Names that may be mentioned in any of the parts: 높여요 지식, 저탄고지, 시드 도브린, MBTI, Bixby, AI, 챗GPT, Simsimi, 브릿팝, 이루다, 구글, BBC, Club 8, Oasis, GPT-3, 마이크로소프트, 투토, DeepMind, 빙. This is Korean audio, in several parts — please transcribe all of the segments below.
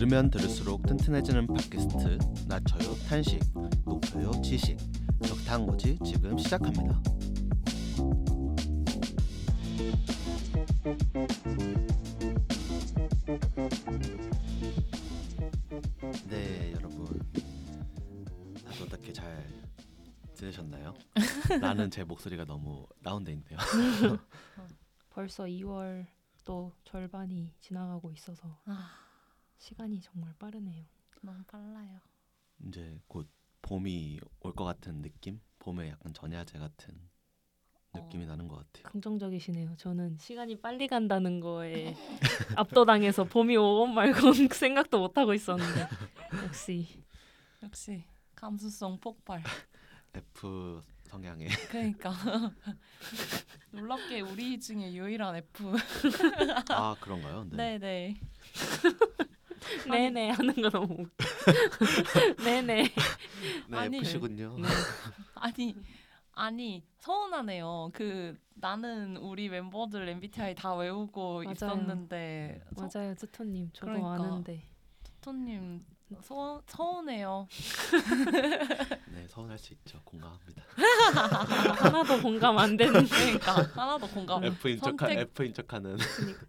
들으면 들을수록 튼튼해지는 팟캐스트 낮춰요 탄식, 높여요 지식, 저탄고지 지금 시작합니다. 네, 여러분 어떻게 잘 들으셨나요? 라는 제 목소리가 너무 다운돼있네요. 벌써 2월 또 절반이 지나가고 있어서 시간이 정말 빠르네요. 너무 빨라요. 이제 곧 봄이 올 것 같은 느낌? 봄에 약간 전야제 같은 느낌이 나는 것 같아요. 긍정적이시네요. 저는 시간이 빨리 간다는 거에 압도당해서 봄이 오건 말건 생각도 못하고 있었는데 역시 감수성 폭발. F 성향에. 그러니까 놀랍게 우리 중에 유일한 F. 아, 그런가요? 네. 네네. 네네 하는 거 너무 웃겨. 네네. 네, 아니, F시군요. 네. 아니 서운하네요. 그 나는 우리 멤버들 MBTI 다 외우고 맞아요. 있었는데. 맞아요, 투토님. 저도 그러니까, 아는데. 투토님. 서운해요. 네, 서운할 수 있죠. 공감합니다. 하나도 공감 안 되는. 그러니까 하나도 공감. F인 척하는. 그러니까.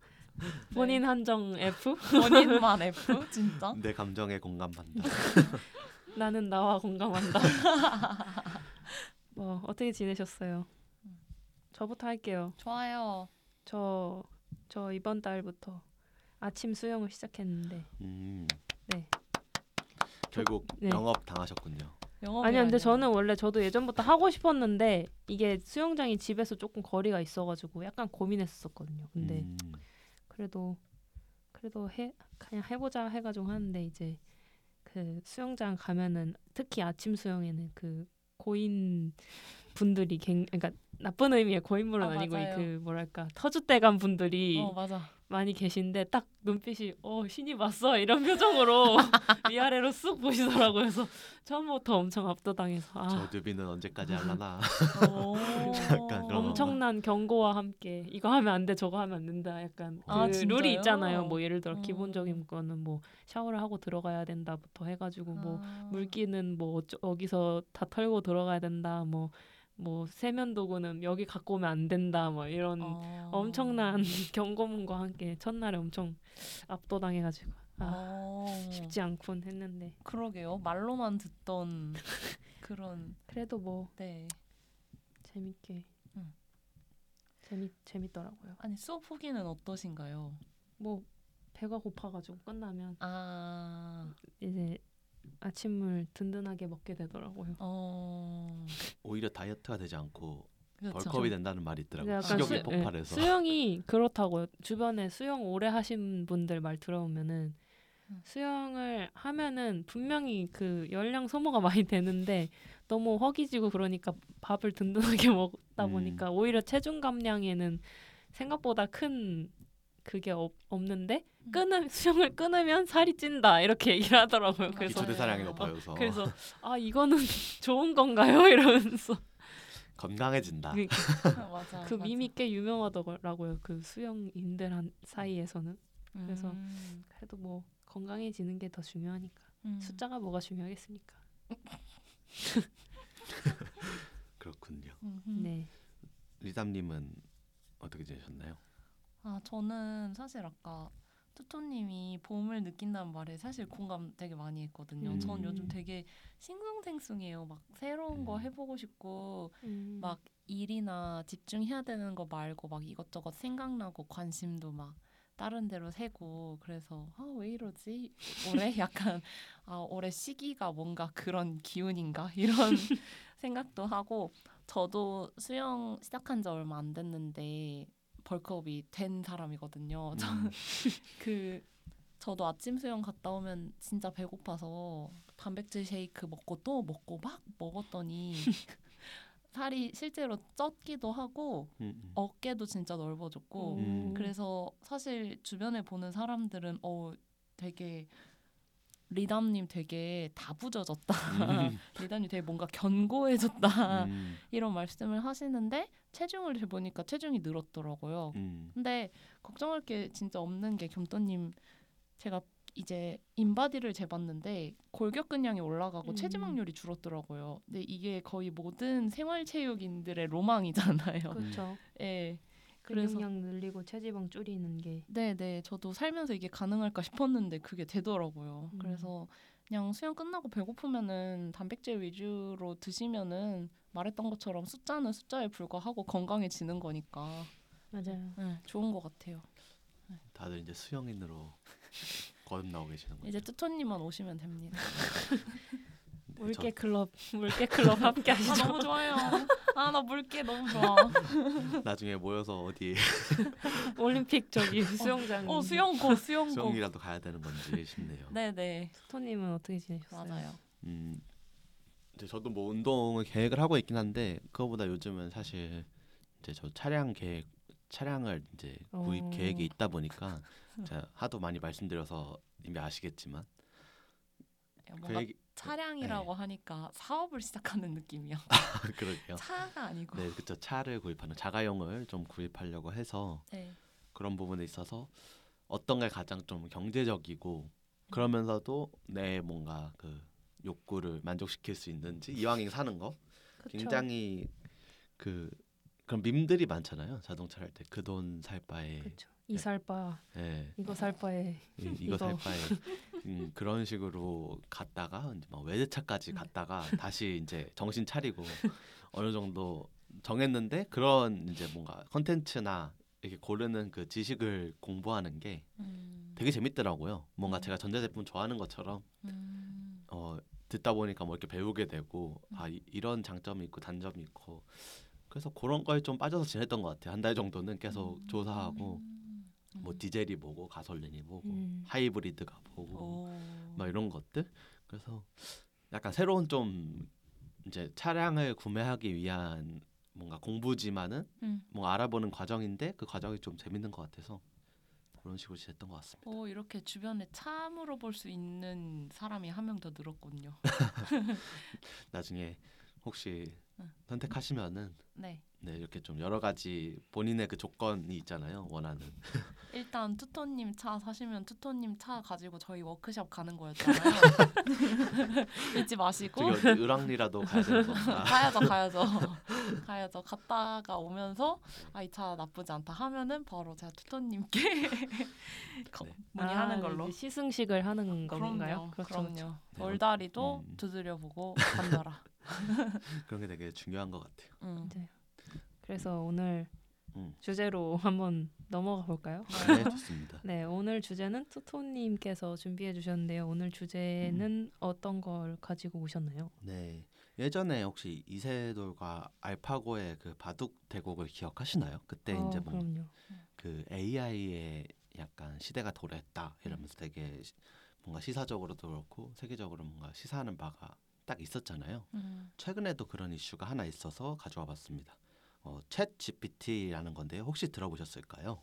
본인 한정 F? 본인만 F? 진짜? 내 감정에 공감한다. 나는 나와 공감한다. 뭐 어떻게 지내셨어요? 저부터 할게요. 좋아요. 저 이번 달부터 아침 수영을 시작했는데. 네. 결국 네. 영업 당하셨군요. 아니요, 근데 저는 원래 저도 예전부터 하고 싶었는데 이게 수영장이 집에서 조금 거리가 있어가지고 약간 고민했었거든요. 근데 그래도 그냥 해보자 해가지고 하는데 이제 그 수영장 가면은 특히 아침 수영에는 그 고인 분들이 그러니까 나쁜 의미의 고인물은 아니고 그 뭐랄까 터줏대감 분들이. 맞아. 많이 계신데 딱 눈빛이 신이 봤어 이런 표정으로 위아래로 쑥 보시더라고요. 그래서 처음부터 엄청 압도당해서 저 뉴비는 언제까지 하려나. 약간 엄청난 경고와 함께 이거 하면 안 돼 저거 하면 안 된다 약간 그 룰이 있잖아요. 뭐 예를 들어 기본적인 거는 뭐 샤워를 하고 들어가야 된다부터 해가지고 뭐 물기는 뭐 어디서 다 털고 들어가야 된다 뭐 세면도구는 여기 갖고 오면 안 된다 뭐 이런 엄청난 경고문과 함께 첫날에 엄청 압도당해가지고 쉽지 않군 했는데. 그러게요, 말로만 듣던 그런. 그래도 뭐 네. 재밌게 재밌더라고요. 아니 수업 후기는 어떠신가요? 뭐 배가 고파가지고 끝나면 이제 아침을 든든하게 먹게 되더라고요. 오히려 다이어트가 되지 않고 그렇죠. 벌크업이 된다는 말이 있더라고요. 식욕이 폭발해서. 네. 수영이 그렇다고요. 주변에 수영 오래 하신 분들 말 들어보면은 수영을 하면은 분명히 그 열량 소모가 많이 되는데 너무 허기지고 그러니까 밥을 든든하게 먹다 보니까 오히려 체중 감량에는 생각보다 큰 그게 없는데 수영을 끊으면 살이 찐다 이렇게 얘기를 하더라고요. 그래서 기초대사량이 높아져서 그래서 이거는 좋은 건가요? 이러면서 건강해진다. 맞아, 그 밈이 꽤 유명하더라고요. 그 수영인들 한 사이에서는. 그래서 그래도 뭐 건강해지는 게 더 중요하니까 숫자가 뭐가 중요하겠습니까? 그렇군요. 네. 리담님은 어떻게 지내셨나요? 저는 사실 아까 투토님이 봄을 느낀다는 말에 사실 공감 되게 많이 했거든요. 전 요즘 되게 싱숭생숭해요. 막 새로운 거 해보고 싶고 막 일이나 집중해야 되는 거 말고 막 이것저것 생각나고 관심도 막 다른 데로 새고 그래서 왜 이러지? 올해 약간 올해 시기가 뭔가 그런 기운인가? 이런 생각도 하고 저도 수영 시작한 지 얼마 안 됐는데 벌크업이 된 사람이거든요. 저도 아침 수영 갔다 오면 진짜 배고파서 단백질 쉐이크 먹고 또 먹고 막 먹었더니 살이 실제로 쪘기도 하고 어깨도 진짜 넓어졌고 그래서 사실 주변에 보는 사람들은 되게 리담님 되게 다부져졌다. 리담님 되게 뭔가 견고해졌다. 이런 말씀을 하시는데 체중을 재보니까 체중이 늘었더라고요. 근데 걱정할 게 진짜 없는 게 겸또님 제가 이제 인바디를 재봤는데 골격근량이 올라가고 체지방률이 줄었더라고요. 근데 이게 거의 모든 생활체육인들의 로망이잖아요. 그렇죠. 네. 그래서 근육량 늘리고 체지방 줄이는 게. 네네. 저도 살면서 이게 가능할까 싶었는데 그게 되더라고요. 그래서 그냥 수영 끝나고 배고프면은 단백질 위주로 드시면은 말했던 것처럼 숫자는 숫자에 불과하고 건강해지는 거니까. 맞아요. 네, 좋은 것 같아요. 네. 다들 이제 수영인으로 거듭나오 계시는 거죠. 이제 투토님만 오시면 됩니다. 네, 물개 클럽 함께 하시죠. 아, 너무 좋아요. 아, 나 물개 너무 좋아. 나중에 모여서 어디 올림픽 저기 수영장. 수영고. 수영이라도 가야 되는 건지 싶네요. 네네. 투토님은 어떻게 지내셨어요? 맞아요. 이제 저도 뭐 운동을 계획을 하고 있긴 한데 그거보다 요즘은 사실 이제 저 차량을 이제 구입 계획이 있다 보니까 제가 하도 많이 말씀드려서 이미 아시겠지만 뭔가 그 얘기, 차량이라고 하니까 사업을 시작하는 느낌이야. 그러게요. 차가 아니고. 네, 그렇죠. 차를 구입하는 자가용을 좀 구입하려고 해서 그런 부분에 있어서 어떤 게 가장 좀 경제적이고 그러면서도 내 뭔가 그 욕구를 만족시킬 수 있는지 이왕에 사는 거 그쵸. 굉장히 그런 밈들이 많잖아요. 자동차 할 때 그 돈 살 바에 이 살 바, 이거 살 바에 이거 살 바에 그런 식으로 갔다가 이제 막 외제차까지 갔다가 다시 이제 정신 차리고 어느 정도 정했는데 그런 이제 뭔가 컨텐츠나 이렇게 고르는 그 지식을 공부하는 게 되게 재밌더라고요. 뭔가 제가 전자제품 좋아하는 것처럼 듣다 보니까 뭐 이렇게 배우게 되고 이런 장점이 있고 단점이 있고 그래서 그런 거에 좀 빠져서 지냈던 것 같아요. 한 달 정도는 계속 조사하고 뭐 디젤이 뭐고 가솔린이 뭐고 하이브리드가 뭐고 막 이런 것들. 그래서 약간 새로운 좀 이제 차량을 구매하기 위한 뭔가 공부지만은 뭐 알아보는 과정인데 그 과정이 좀 재밌는 것 같아서 그런 식으로 지냈던 것 같습니다. 이렇게 주변에 차 물어볼 수 있는 사람이 한 명 더 늘었군요. 나중에 혹시 선택하시면은 네 이렇게 좀 여러 가지 본인의 그 조건이 있잖아요. 원하는 일단 투토님 차 사시면 투토님 차 가지고 저희 워크숍 가는 거였잖아요. 잊지 마시고 저기 을왕리라도 가야 되는 건가? 가야죠. 갔다가 오면서 이 차 나쁘지 않다 하면은 바로 제가 투토님께 문의하는 걸로 시승식을 하는 건가요? 그럼요. 얼다리도 두드려보고 간다라. 그런 게 되게 중요한 것 같아요. 맞아요. 그래서 오늘 주제로 한번 넘어가 볼까요? 네, 좋습니다. 네, 오늘 주제는 투토님께서 준비해 주셨는데요. 오늘 주제는 어떤 걸 가지고 오셨나요? 네, 예전에 혹시 이세돌과 알파고의 그 바둑 대국을 기억하시나요? 그때 이제 뭐 그 AI의 약간 시대가 도래했다 이러면서 되게 뭔가 시사적으로도 그렇고 세계적으로 뭔가 시사하는 바가 딱 있었잖아요. 최근에도 그런 이슈가 하나 있어서 가져와 봤습니다. 챗 GPT라는 건데 혹시 들어보셨을까요?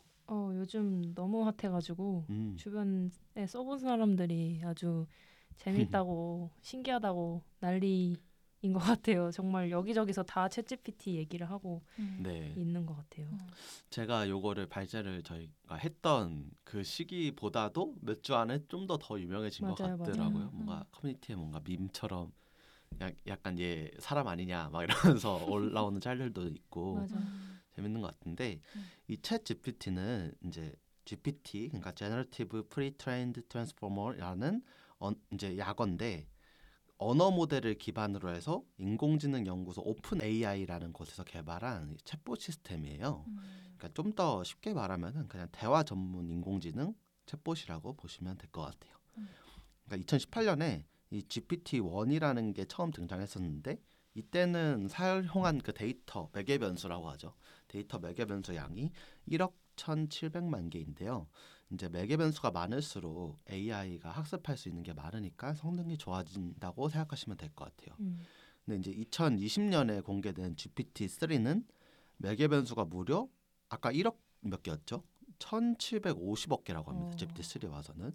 요즘 너무 핫해가지고 주변에 써본 사람들이 아주 재밌다고 신기하다고 난리인 것 같아요. 정말 여기저기서 다 챗 GPT 얘기를 하고 있는 것 같아요. 제가 요거를 발제를 저희가 했던 그 시기보다도 몇 주 안에 좀 더 유명해진 것 같더라고요. 뭔가 커뮤니티에 뭔가 밈처럼 약간 얘 사람 아니냐 막 이러면서 올라오는 짤들도 있고 재밌는 것 같은데 이 챗 GPT는 이제 GPT 그러니까 Generative Pre-trained Transformer라는 이제 약어인데 언어 모델을 기반으로 해서 인공지능 연구소 오픈 AI라는 곳에서 개발한 챗봇 시스템이에요. 그러니까 좀 더 쉽게 말하면은 그냥 대화 전문 인공지능 챗봇이라고 보시면 될 것 같아요. 그러니까 2018년에 이 GPT-1이라는 게 처음 등장했었는데 이때는 사용한 그 데이터 매개 변수라고 하죠. 데이터 매개 변수 양이 1억 1,700만 개인데요. 이제 매개 변수가 많을수록 AI가 학습할 수 있는 게 많으니까 성능이 좋아진다고 생각하시면 될 것 같아요. 근데 이제 2020년에 공개된 GPT-3는 매개 변수가 무려 아까 1억 몇 개였죠? 1,750억 개라고 합니다. GPT-3 와서는.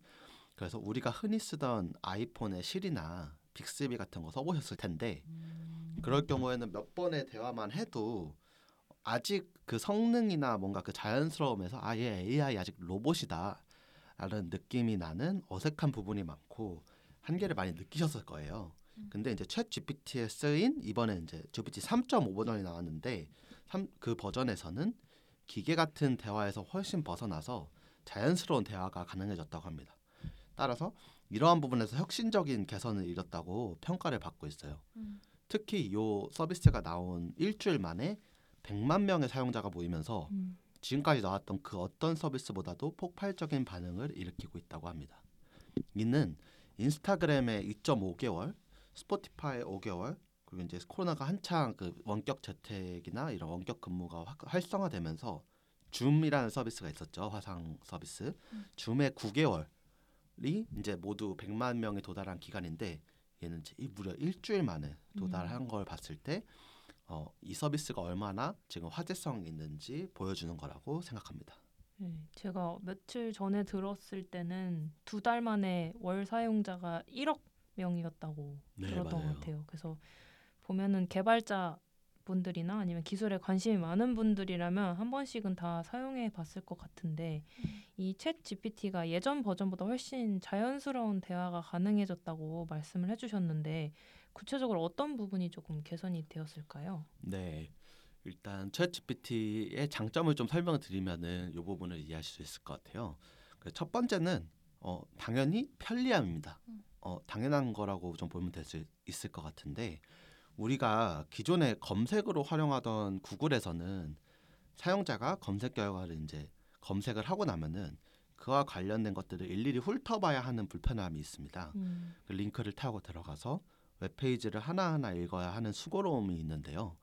그래서 우리가 흔히 쓰던 아이폰의 실이나 빅스비 같은 거 써보셨을 텐데 그럴 경우에는 몇 번의 대화만 해도 아직 그 성능이나 뭔가 그 자연스러움에서 얘 AI 아직 로봇이다 라는 느낌이 나는 어색한 부분이 많고 한계를 많이 느끼셨을 거예요. 근데 이제 챗 GPT에 쓰인 이번에 이제 GPT-3.5 버전이 나왔는데 그 버전에서는 기계 같은 대화에서 훨씬 벗어나서 자연스러운 대화가 가능해졌다고 합니다. 따라서 이러한 부분에서 혁신적인 개선을 이뤘다고 평가를 받고 있어요. 특히 이 서비스가 나온 일주일 만에 100만 명의 사용자가 모이면서 지금까지 나왔던 그 어떤 서비스보다도 폭발적인 반응을 일으키고 있다고 합니다. 이는 인스타그램의 2.5개월, 스포티파이의 5개월, 그리고 이제 코로나가 한창 그 원격 재택이나 이런 원격 근무가 활성화되면서 줌이라는 서비스가 있었죠. 화상 서비스. 줌의 9개월이 이제 모두 100만 명에 도달한 기간인데 얘는 무려 일주일 만에 도달한 걸 봤을 때 이 서비스가 얼마나 지금 화제성이 있는지 보여주는 거라고 생각합니다. 제가 며칠 전에 들었을 때는 2달 만에 월 사용자가 1억 명이었다고 들었던 것 같아요. 그래서 보면은 개발자 분들이나 아니면 기술에 관심이 많은 분들이라면 한 번씩은 다 사용해 봤을 것 같은데 이 챗 GPT가 예전 버전보다 훨씬 자연스러운 대화가 가능해졌다고 말씀을 해주셨는데 구체적으로 어떤 부분이 조금 개선이 되었을까요? 네, 일단 챗 GPT의 장점을 좀 설명드리면은 이 부분을 이해하실 수 있을 것 같아요. 첫 번째는 당연히 편리함입니다. 당연한 거라고 좀 보면 될 수 있을 것 같은데 우리가 기존에 검색으로 활용하던 구글에서는 사용자가 검색 결과를 이제 검색을 하고 나면은 그와 관련된 것들을 일일이 훑어봐야 하는 불편함이 있습니다. 그 링크를 타고 들어가서 웹페이지를 하나하나 읽어야 하는 수고로움이 있는데요.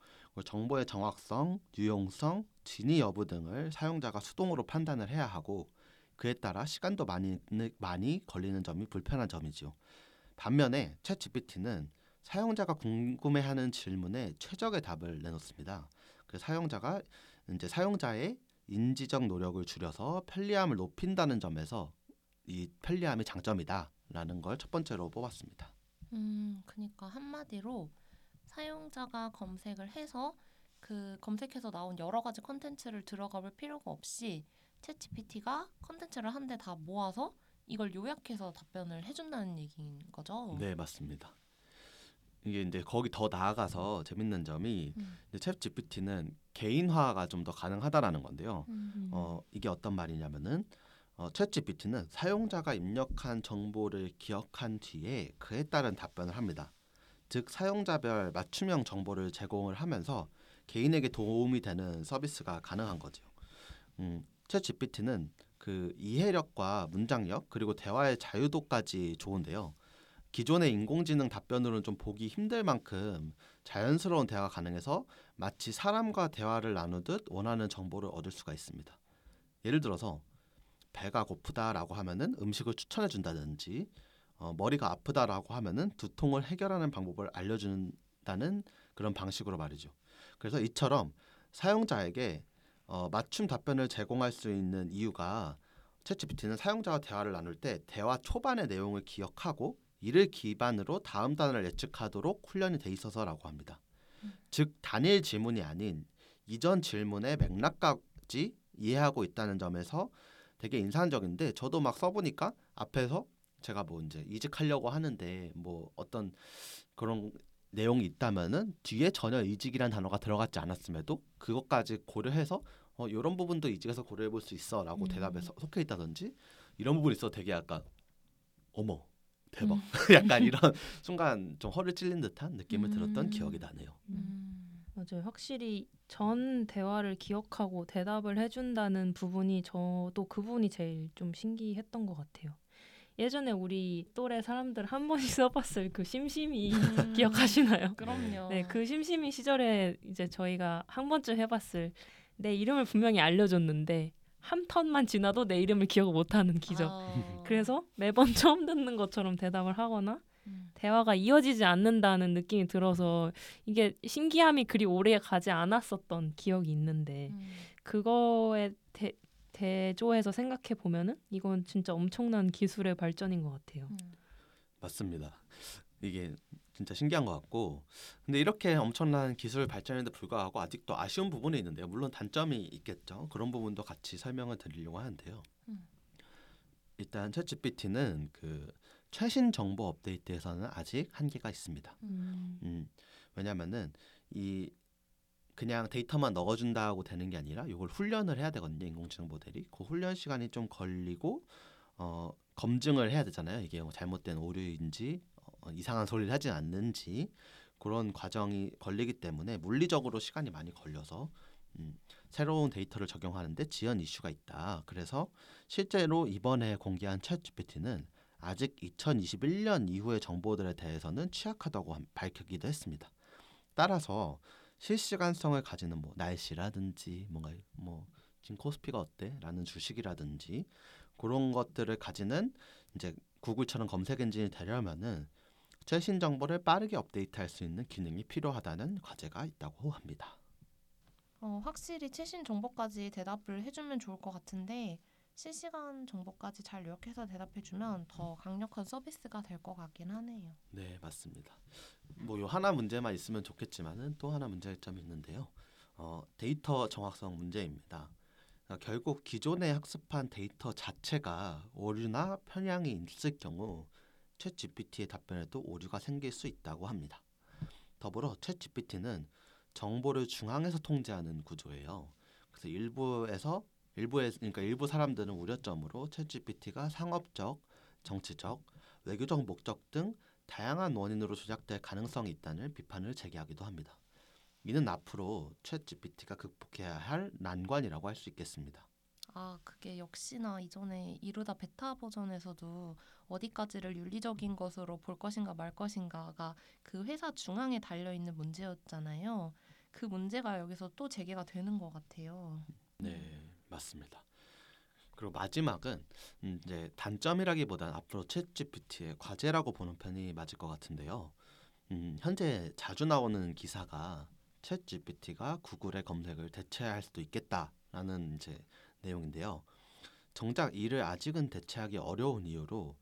정보의 정확성, 유용성, 진위 여부 등을 사용자가 수동으로 판단을 해야 하고 그에 따라 시간도 많이 걸리는 점이 불편한 점이죠. 반면에 챗GPT는 사용자가 궁금해하는 질문에 최적의 답을 내놓습니다. 그래서 사용자가 이제 사용자의 인지적 노력을 줄여서 편리함을 높인다는 점에서 이 편리함이 장점이다라는 걸 첫 번째로 뽑았습니다. 그러니까 한마디로 사용자가 검색을 해서 그 검색해서 나온 여러 가지 콘텐츠를 들어가 볼 필요가 없이 챗GPT가 콘텐츠를 한 대 다 모아서 이걸 요약해서 답변을 해준다는 얘기인 거죠? 네, 맞습니다. 이게 이제 거기 더 나아가서 재밌는 점이 챗 GPT는 개인화가 좀 더 가능하다라는 건데요. 이게 어떤 말이냐면은 챗 GPT는 사용자가 입력한 정보를 기억한 뒤에 그에 따른 답변을 합니다. 즉 사용자별 맞춤형 정보를 제공을 하면서 개인에게 도움이 되는 서비스가 가능한 거죠. 챗 GPT는 그 이해력과 문장력 그리고 대화의 자유도까지 좋은데요. 기존의 인공지능 답변으로는 좀 보기 힘들 만큼 자연스러운 대화가 가능해서 마치 사람과 대화를 나누듯 원하는 정보를 얻을 수가 있습니다. 예를 들어서 배가 고프다라고 하면은 음식을 추천해 준다든지 머리가 아프다라고 하면은 두통을 해결하는 방법을 알려준다는 그런 방식으로 말이죠. 그래서 이처럼 사용자에게 맞춤 답변을 제공할 수 있는 이유가 챗GPT는 사용자와 대화를 나눌 때 대화 초반의 내용을 기억하고 이를 기반으로 다음 단어를 예측하도록 훈련이 돼 있어서라고 합니다. 즉 단일 질문이 아닌 이전 질문의 맥락까지 이해하고 있다는 점에서 되게 인상적인데 저도 막 써보니까 앞에서 제가 뭐 이제 이직하려고 하는데 뭐 어떤 그런 내용이 있다면은 뒤에 전혀 이직이란 단어가 들어갔지 않았음에도 그것까지 고려해서 이런 부분도 이직해서 고려해볼 수 있어라고 대답해서 속해 있다든지 이런 부분이 있어 되게 약간 어머 대박. 약간 이런 순간 좀 허를 찔린 듯한 느낌을 들었던 기억이 나네요. 맞아요. 확실히 전 대화를 기억하고 대답을 해준다는 부분이 저도 그 부분이 제일 좀 신기했던 것 같아요. 예전에 우리 또래 사람들 한 번씩 써봤을 그 심심이 기억하시나요? 그럼요. 네, 그 심심이 시절에 이제 저희가 한 번쯤 해봤을 내 이름을 분명히 알려줬는데 한 턴만 지나도 내 이름을 기억을 못하는 기적. 그래서 매번 처음 듣는 것처럼 대답을 하거나 대화가 이어지지 않는다는 느낌이 들어서 이게 신기함이 그리 오래 가지 않았었던 기억이 있는데 그거에 대조해서 생각해 보면은 이건 진짜 엄청난 기술의 발전인 것 같아요. 맞습니다. 이게 진짜 신기한 것 같고 근데 이렇게 엄청난 기술 발전에도 불구하고 아직도 아쉬운 부분이 있는데요. 물론 단점이 있겠죠. 그런 부분도 같이 설명을 드리려고 하는데요. 일단 챗GPT는 그 최신 정보 업데이트에서는 아직 한계가 있습니다. 왜냐하면은 이 그냥 데이터만 넣어준다고 되는 게 아니라 이걸 훈련을 해야 되거든요. 인공지능 모델이 그 훈련 시간이 좀 걸리고 검증을 해야 되잖아요. 이게 뭐 잘못된 오류인지 이상한 소리를 하진 않는지 그런 과정이 걸리기 때문에 물리적으로 시간이 많이 걸려서 새로운 데이터를 적용하는데 지연 이슈가 있다. 그래서 실제로 이번에 공개한 챗GPT는 아직 2021년 이후의 정보들에 대해서는 취약하다고 밝히기도 했습니다. 따라서 실시간성을 가지는 뭐 날씨라든지 뭔가 뭐 지금 코스피가 어때라는 주식이라든지 그런 것들을 가지는 이제 구글처럼 검색 엔진이 되려면은 최신 정보를 빠르게 업데이트할 수 있는 기능이 필요하다는 과제가 있다고 합니다. 확실히 최신 정보까지 대답을 해주면 좋을 것 같은데 실시간 정보까지 잘 요약해서 대답해주면 더 강력한 서비스가 될 것 같긴 하네요. 네, 맞습니다. 뭐 요 하나 문제만 있으면 좋겠지만은 또 하나 문제점이 있는데요. 데이터 정확성 문제입니다. 그러니까 결국 기존에 학습한 데이터 자체가 오류나 편향이 있을 경우 챗GPT의 답변에도 오류가 생길 수 있다고 합니다. 더불어 챗GPT는 정보를 중앙에서 통제하는 구조예요. 그래서 일부 사람들은 우려점으로 챗GPT가 상업적, 정치적, 외교적 목적 등 다양한 원인으로 조작될 가능성이 있다는 비판을 제기하기도 합니다. 이는 앞으로 챗GPT가 극복해야 할 난관이라고 할 수 있겠습니다. 아, 그게 역시나 이전에 이루다 베타 버전에서도 어디까지를 윤리적인 것으로 볼 것인가 말 것인가가 그 회사 중앙에 달려있는 문제였잖아요. 그 문제가 여기서 또 재개가 되는 것 같아요. 네, 맞습니다. 그리고 마지막은 이제 단점이라기보단 앞으로 챗GPT의 과제라고 보는 편이 맞을 것 같은데요. 현재 자주 나오는 기사가 챗GPT가 구글의 검색을 대체할 수도 있겠다라는 이제 내용인데요. 정작 이를 아직은 대체하기 어려운 이유로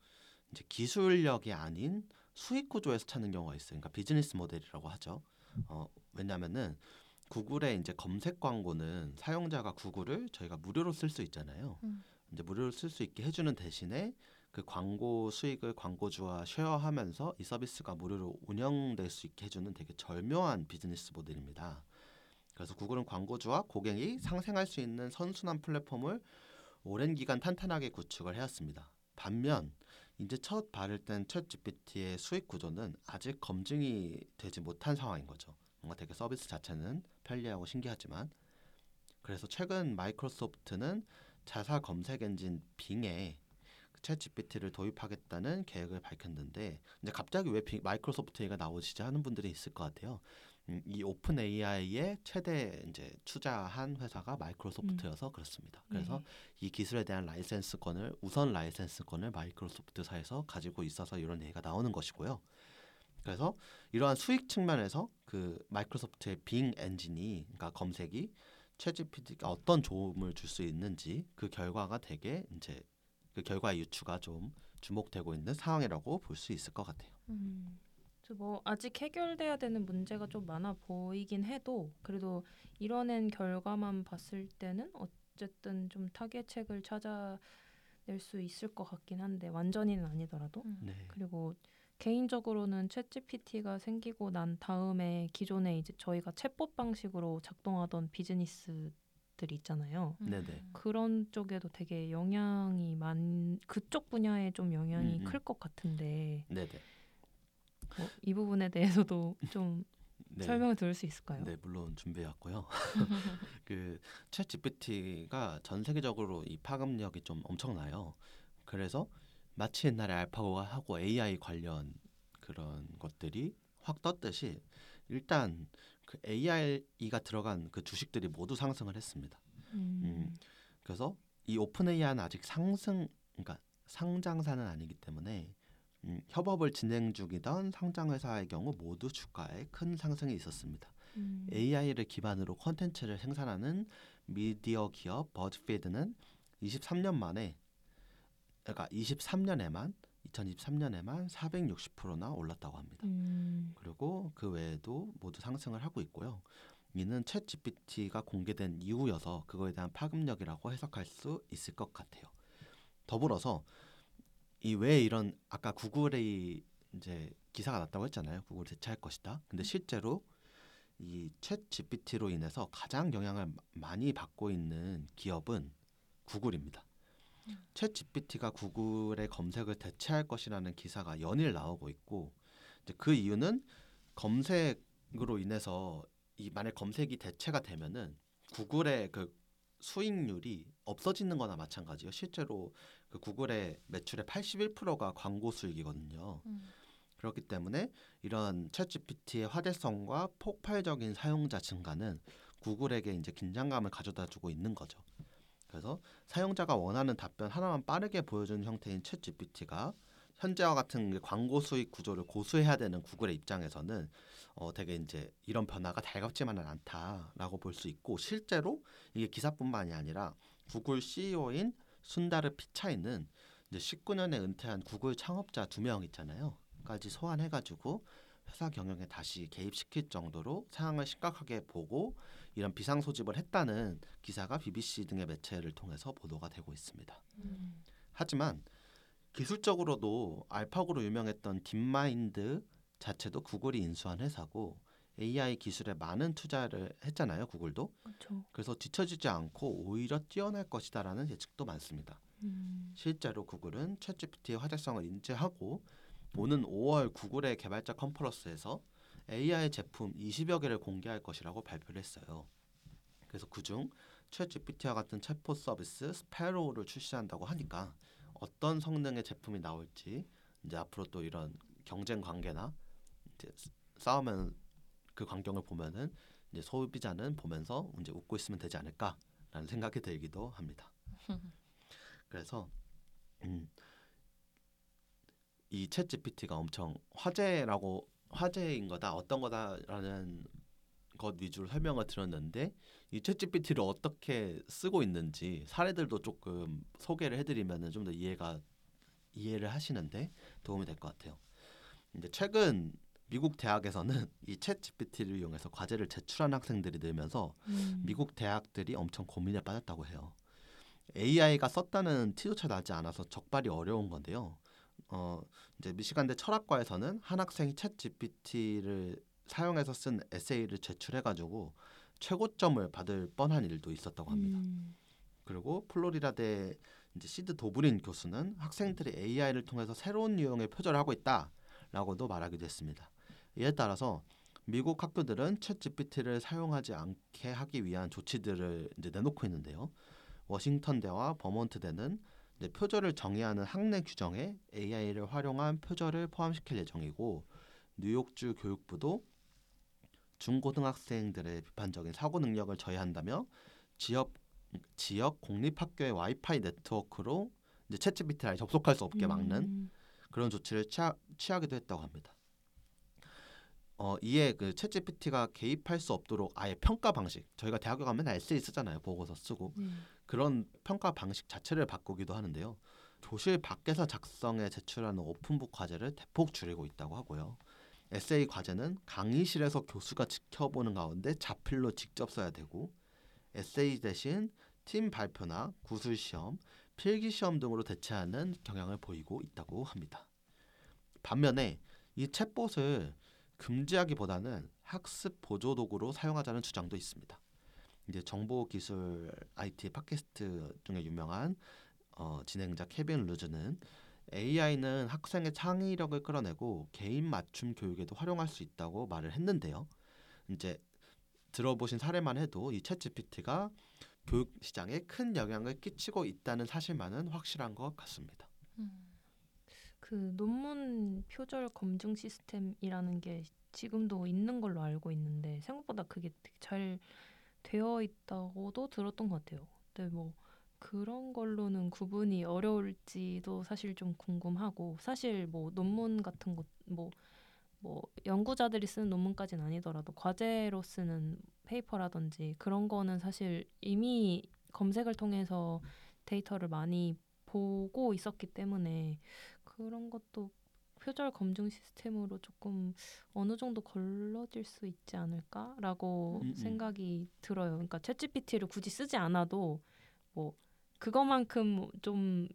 이제 기술력이 아닌 수익 구조에서 찾는 경우가 있어요. 그러니까 비즈니스 모델이라고 하죠. 왜냐하면은 구글의 이제 검색 광고는 사용자가 구글을 저희가 무료로 쓸 수 있잖아요. 이제 무료로 쓸 수 있게 해주는 대신에 그 광고 수익을 광고주와 쉐어하면서 이 서비스가 무료로 운영될 수 있게 해주는 되게 절묘한 비즈니스 모델입니다. 그래서 구글은 광고주와 고객이 상생할 수 있는 선순환 플랫폼을 오랜 기간 탄탄하게 구축을 해왔습니다. 반면 이제 첫 발을 뗀 챗GPT의 수익 구조는 아직 검증이 되지 못한 상황인 거죠. 뭔가 되게 서비스 자체는 편리하고 신기하지만 그래서 최근 마이크로소프트는 자사 검색 엔진 빙에 챗GPT를 도입하겠다는 계획을 밝혔는데 이제 갑자기 왜 마이크로소프트 얘기가 나오시지 하는 분들이 있을 것 같아요. 이 오픈 AI의 최대 이제 투자한 회사가 마이크로소프트여서 그렇습니다. 그래서 이 기술에 대한 라이센스권을 우선 라이센스권을 마이크로소프트사에서 가지고 있어서 이런 얘기가 나오는 것이고요. 그래서 이러한 수익 측면에서 그 마이크로소프트의 빙 엔진이 그러니까 검색이 챗GPT가 어떤 도움을 줄 수 있는지 그 결과가 되게 이제 그 결과의 유추가 좀 주목되고 있는 상황이라고 볼 수 있을 것 같아요. 뭐 아직 해결돼야 되는 문제가 좀 많아 보이긴 해도 그래도 이뤄낸 결과만 봤을 때는 어쨌든 좀 타개책을 찾아낼 수 있을 것 같긴 한데 완전히는 아니더라도 네. 그리고 개인적으로는 챗GPT가 생기고 난 다음에 기존에 이제 저희가 챗봇 방식으로 작동하던 비즈니스들이 있잖아요. 그런 쪽에도 되게 영향이 그쪽 분야에 좀 영향이 클 것 같은데 이 부분에 대해서도 좀 설명을 들을 수 있을까요? 네, 물론 준비해왔고요. 그 챗GPT가 전 세계적으로 이 파급력이 좀 엄청나요. 그래서 마치 옛날에 알파고하고 AI 관련 그런 것들이 확 떴듯이 일단 그 AI가 들어간 그 주식들이 모두 상승을 했습니다. 그래서 이 오픈 AI는 아직 그러니까 상장사는 아니기 때문에. 협업을 진행 중이던 상장회사의 경우 모두 주가에 큰 상승이 있었습니다. AI를 기반으로 콘텐츠를 생산하는 미디어 기업 버즈피드는 2023년에만 460%나 올랐다고 합니다. 그리고 그 외에도 모두 상승을 하고 있고요. 이는 챗GPT가 공개된 이후여서 그거에 대한 파급력이라고 해석할 수 있을 것 같아요. 더불어서 이 왜 이런 아까 구글의 이제 기사가 났다고 했잖아요. 구글 대체할 것이다. 근데 실제로 이 챗 GPT로 인해서 가장 영향을 많이 받고 있는 기업은 구글입니다. 챗 GPT가 구글의 검색을 대체할 것이라는 기사가 연일 나오고 있고, 이제 그 이유는 검색으로 인해서 이 만약 검색이 대체가 되면은 구글의 그 수익률이 없어지는 거나 마찬가지예요. 실제로 그 구글의 매출의 81%가 광고 수익이거든요. 그렇기 때문에 이런 챗GPT의 화제성과 폭발적인 사용자 증가는 구글에게 이제 긴장감을 가져다주고 있는 거죠. 그래서 사용자가 원하는 답변 하나만 빠르게 보여주는 형태인 챗GPT가 현재와 같은 광고 수익 구조를 고수해야 되는 구글의 입장에서는 되게 이제 이런 변화가 달갑지만은 않다라고 볼 수 있고, 실제로 이게 기사뿐만이 아니라 구글 CEO인 순다르 피차이는 이제 19년에 은퇴한 구글 창업자 2명 있잖아요. 까지 소환해가지고 회사 경영에 다시 개입시킬 정도로 상황을 심각하게 보고 이런 비상 소집을 했다는 기사가 BBC 등의 매체를 통해서 보도가 되고 있습니다. 하지만 기술적으로도 알파고로 유명했던 딥마인드 자체도 구글이 인수한 회사고 AI 기술에 많은 투자를 했잖아요. 구글도. 그렇죠. 그래서 뒤처지지 않고 오히려 뛰어날 것이다라는 예측도 많습니다. 실제로 구글은 챗GPT의 화제성을 인지하고 오는 5월 구글의 개발자 컨퍼런스에서 AI 제품 20여 개를 공개할 것이라고 발표를 했어요. 그래서 그중 챗GPT와 같은 챗봇 서비스 스페로우를 출시한다고 하니까 어떤 성능의 제품이 나올지 이제 앞으로 또 이런 경쟁 관계나 이제 싸우면 그 광경을 보면은 이제 소비자는 보면서 이제 웃고 있으면 되지 않을까라는 생각이 들기도 합니다. 그래서 이 챗GPT가 엄청 화제인 거다, 어떤 거다라는 것 위주로 설명을 드렸는데, 이 챗GPT를 어떻게 쓰고 있는지 사례들도 조금 소개를 해드리면 좀 더 이해를 하시는데 도움이 될 것 같아요. 이제 최근 미국 대학에서는 이 챗GPT를 이용해서 과제를 제출한 학생들이 늘면서 미국 대학들이 엄청 고민에 빠졌다고 해요. AI가 썼다는 티조차 나지 않아서 적발이 어려운 건데요. 이제 미시간대 철학과에서는 한 학생이 챗GPT를 사용해서 쓴 에세이를 제출해가지고 최고점을 받을 뻔한 일도 있었다고 합니다. 그리고 플로리다대 이제 시드 도브린 교수는 학생들이 AI를 통해서 새로운 유형의 표절을 하고 있다라고도 말하기도 했습니다. 이에 따라서 미국 학교들은 챗GPT를 사용하지 않게 하기 위한 조치들을 이제 내놓고 있는데요. 워싱턴대와 버몬트대는 표절을 정의하는 학내 규정에 AI를 활용한 표절을 포함시킬 예정이고, 뉴욕주 교육부도 중고등학생들의 비판적인 사고 능력을 저해한다며 지역 공립학교의 와이파이 네트워크로 이제 챗GPT에 접속할 수 없게 막는 그런 조치를 취하기도 했다고 합니다. 이에 그 챗GPT가 개입할 수 없도록 아예 평가 방식, 저희가 대학교 가면 에세이 쓰잖아요. 보고서 쓰고. 그런 평가 방식 자체를 바꾸기도 하는데요. 교실 밖에서 작성해 제출하는 오픈북 과제를 대폭 줄이고 있다고 하고요. 에세이 과제는 강의실에서 교수가 지켜보는 가운데 자필로 직접 써야 되고, 에세이 대신 팀 발표나 구술시험, 필기시험 등으로 대체하는 경향을 보이고 있다고 합니다. 반면에 이 챗봇을 금지하기보다는 학습 보조 도구로 사용하자는 주장도 있습니다. 이제 정보기술 IT 팟캐스트 중에 유명한 진행자 케빈 루즈는 AI는 학생의 창의력을 끌어내고 개인 맞춤 교육에도 활용할 수 있다고 말을 했는데요. 이제 들어보신 사례만 해도 이 챗GPT가 교육 시장에 큰 영향을 끼치고 있다는 사실만은 확실한 것 같습니다. 그 논문 표절 검증 시스템이라는 게 지금도 있는 걸로 알고 있는데 생각보다 그게 되게 잘 되어 있다고도 들었던 것 같아요. 근데 뭐 그런 걸로는 구분이 어려울지도 사실 좀 궁금하고, 사실 뭐 논문 같은 것 뭐 연구자들이 쓰는 논문까지는 아니더라도 과제로 쓰는 페이퍼라든지 그런 거는 사실 이미 검색을 통해서 데이터를 많이 보고 있었기 때문에 그런 것도 표절 검증 시스템으로 조금 어느 정도 걸러질 수 있지 않을까라고 생각이 들어요. 그러니까 챗GPT를 굳이 쓰지 않아도 뭐 그거만큼 좀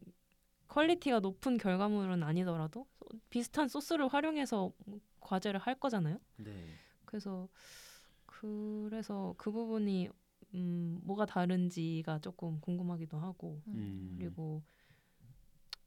퀄리티가 높은 결과물은 아니더라도 비슷한 소스를 활용해서 과제를 할 거잖아요. 네. 그래서 그 부분이 뭐가 다른지가 조금 궁금하기도 하고 그리고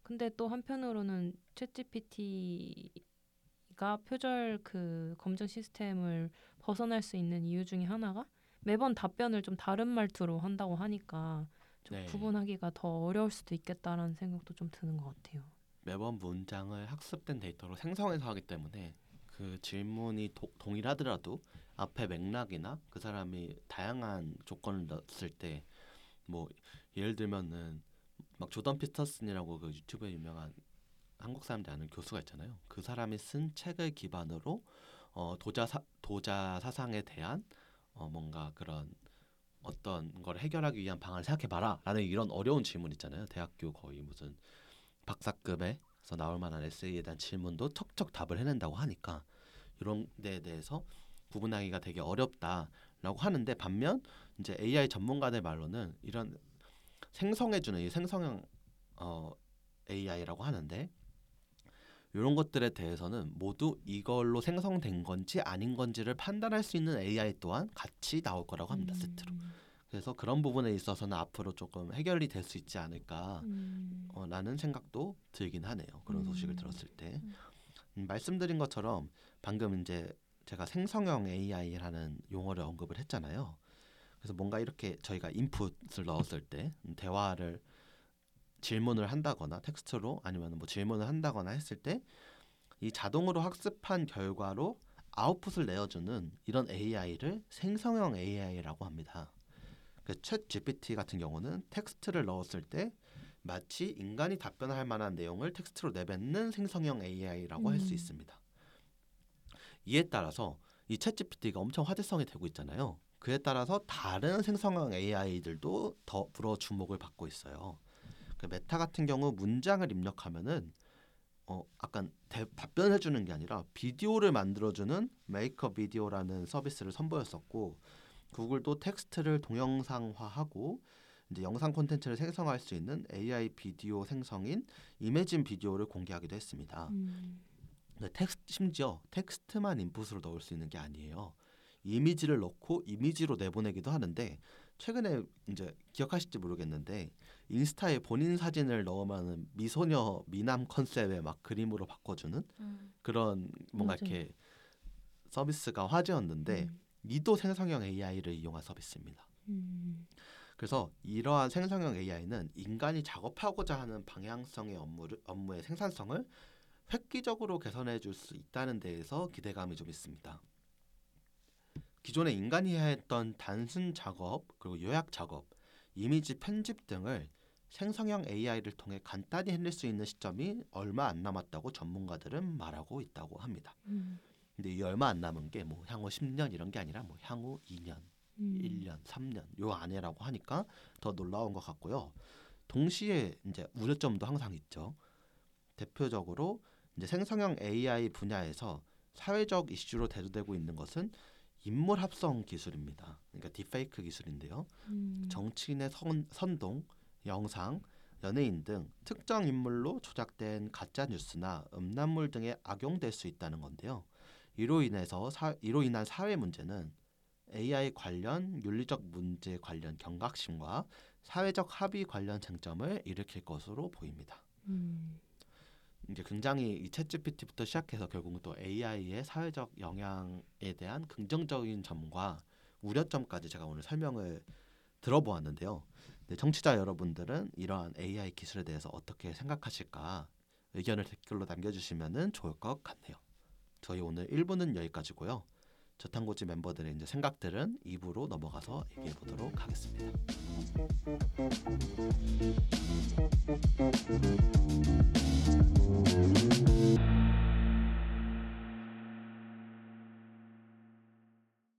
근데 또 한편으로는 챗GPT가 표절 그 검증 시스템을 벗어날 수 있는 이유 중에 하나가 매번 답변을 좀 다른 말투로 한다고 하니까 좀 네. 구분하기가 더 어려울 수도 있겠다라는 생각도 좀 드는 것 같아요. 매번 문장을 학습된 데이터로 생성해서 하기 때문에 그 질문이 동일하더라도 앞에 맥락이나 그 사람이 다양한 조건을 넣었을 때 뭐 예를 들면은 막 조던 피터슨이라고 그 유튜브에 유명한 한국 사람들이 아는 교수가 있잖아요. 그 사람이 쓴 책을 기반으로 도자 사상에 대한 뭔가 그런 어떤 걸 해결하기 위한 방안을 생각해봐라 라는 이런 어려운 질문 있잖아요. 대학교 거의 무슨 박사급에서 나올 만한 에세이에 대한 질문도 척척 답을 해낸다고 하니까 이런 데에 대해서 구분하기가 되게 어렵다라고 하는데 반면 이제 AI 전문가들 말로는 이런 생성해주는 이 생성형 AI라고 하는데 이런 것들에 대해서는 모두 이걸로 생성된 건지 아닌 건지를 판단할 수 있는 AI 또한 같이 나올 거라고 합니다. 세트로. 그래서 그런 부분에 있어서는 앞으로 조금 해결이 될 수 있지 않을까 라는 생각도 들긴 하네요. 그런 소식을 들었을 때. 말씀드린 것처럼 방금 이제 제가 생성형 AI라는 용어를 언급을 했잖아요. 그래서 뭔가 이렇게 저희가 인풋을 넣었을 때 대화를 질문을 한다거나 텍스트로 아니면 뭐 질문을 한다거나 했을 때 이 자동으로 학습한 결과로 아웃풋을 내어주는 이런 AI를 생성형 AI라고 합니다. 챗 GPT 같은 경우는 텍스트를 넣었을 때 마치 인간이 답변할 만한 내용을 텍스트로 내뱉는 생성형 AI라고 할 수 있습니다. 이에 따라서 이 챗 GPT가 엄청 화제성이 되고 있잖아요. 그에 따라서 다른 생성형 AI들도 더불어 주목을 받고 있어요. 그 메타 같은 경우 문장을 입력하면은 약간 답변해 주는 게 아니라 비디오를 만들어주는 메이커 비디오라는 서비스를 선보였었고 구글도 텍스트를 동영상화하고 이제 영상 콘텐츠를 생성할 수 있는 AI 비디오 생성인 이매진 비디오를 공개하기도 했습니다. 심지어 텍스트만 인풋으로 넣을 수 있는 게 아니에요. 이미지를 넣고 이미지로 내보내기도 하는데 최근에 이제 기억하실지 모르겠는데 인스타에 본인 사진을 넣으면 미소녀 미남 컨셉의 막 그림으로 바꿔주는 그런 뭔가 맞아요. 이렇게 서비스가 화제였는데 이도 생성형 AI를 이용한 서비스입니다. 그래서 이러한 생성형 AI는 인간이 작업하고자 하는 방향성의 업무의 생산성을 획기적으로 개선해 줄 수 있다는 데에서 기대감이 좀 있습니다. 기존에 인간이 해야 했던 단순 작업, 그리고 요약 작업, 이미지 편집 등을 생성형 AI를 통해 간단히 해낼 수 있는 시점이 얼마 안 남았다고 전문가들은 말하고 있다고 합니다. 근데 이 얼마 안 남은 게 뭐 향후 10년 이런 게 아니라 뭐 향후 2년, 1년, 3년 요 안에라고 하니까 더 놀라운 것 같고요. 동시에 이제 우려점도 항상 있죠. 대표적으로 이제 생성형 AI 분야에서 사회적 이슈로 대두되고 있는 것은 인물 합성 기술입니다. 그러니까 딥페이크 기술인데요. 정치인의 선동, 영상, 연예인 등 특정 인물로 조작된 가짜 뉴스나 음란물 등에 악용될 수 있다는 건데요. 이로 인한 사회 문제는 AI 관련 윤리적 문제 관련 경각심과 사회적 합의 관련 쟁점을 일으킬 것으로 보입니다. 이제 굉장히 이 챗GPT부터 시작해서 결국은 또 AI의 사회적 영향에 대한 긍정적인 점과 우려점까지 제가 오늘 설명을 들어보았는데요. 네, 청취자 여러분들은 이러한 AI 기술에 대해서 어떻게 생각하실까 의견을 댓글로 남겨주시면 좋을 것 같네요. 저희 오늘 1부는 여기까지고요. 저탄고지 멤버들의 이제 생각들은 2부로 넘어가서 얘기해 보도록 하겠습니다.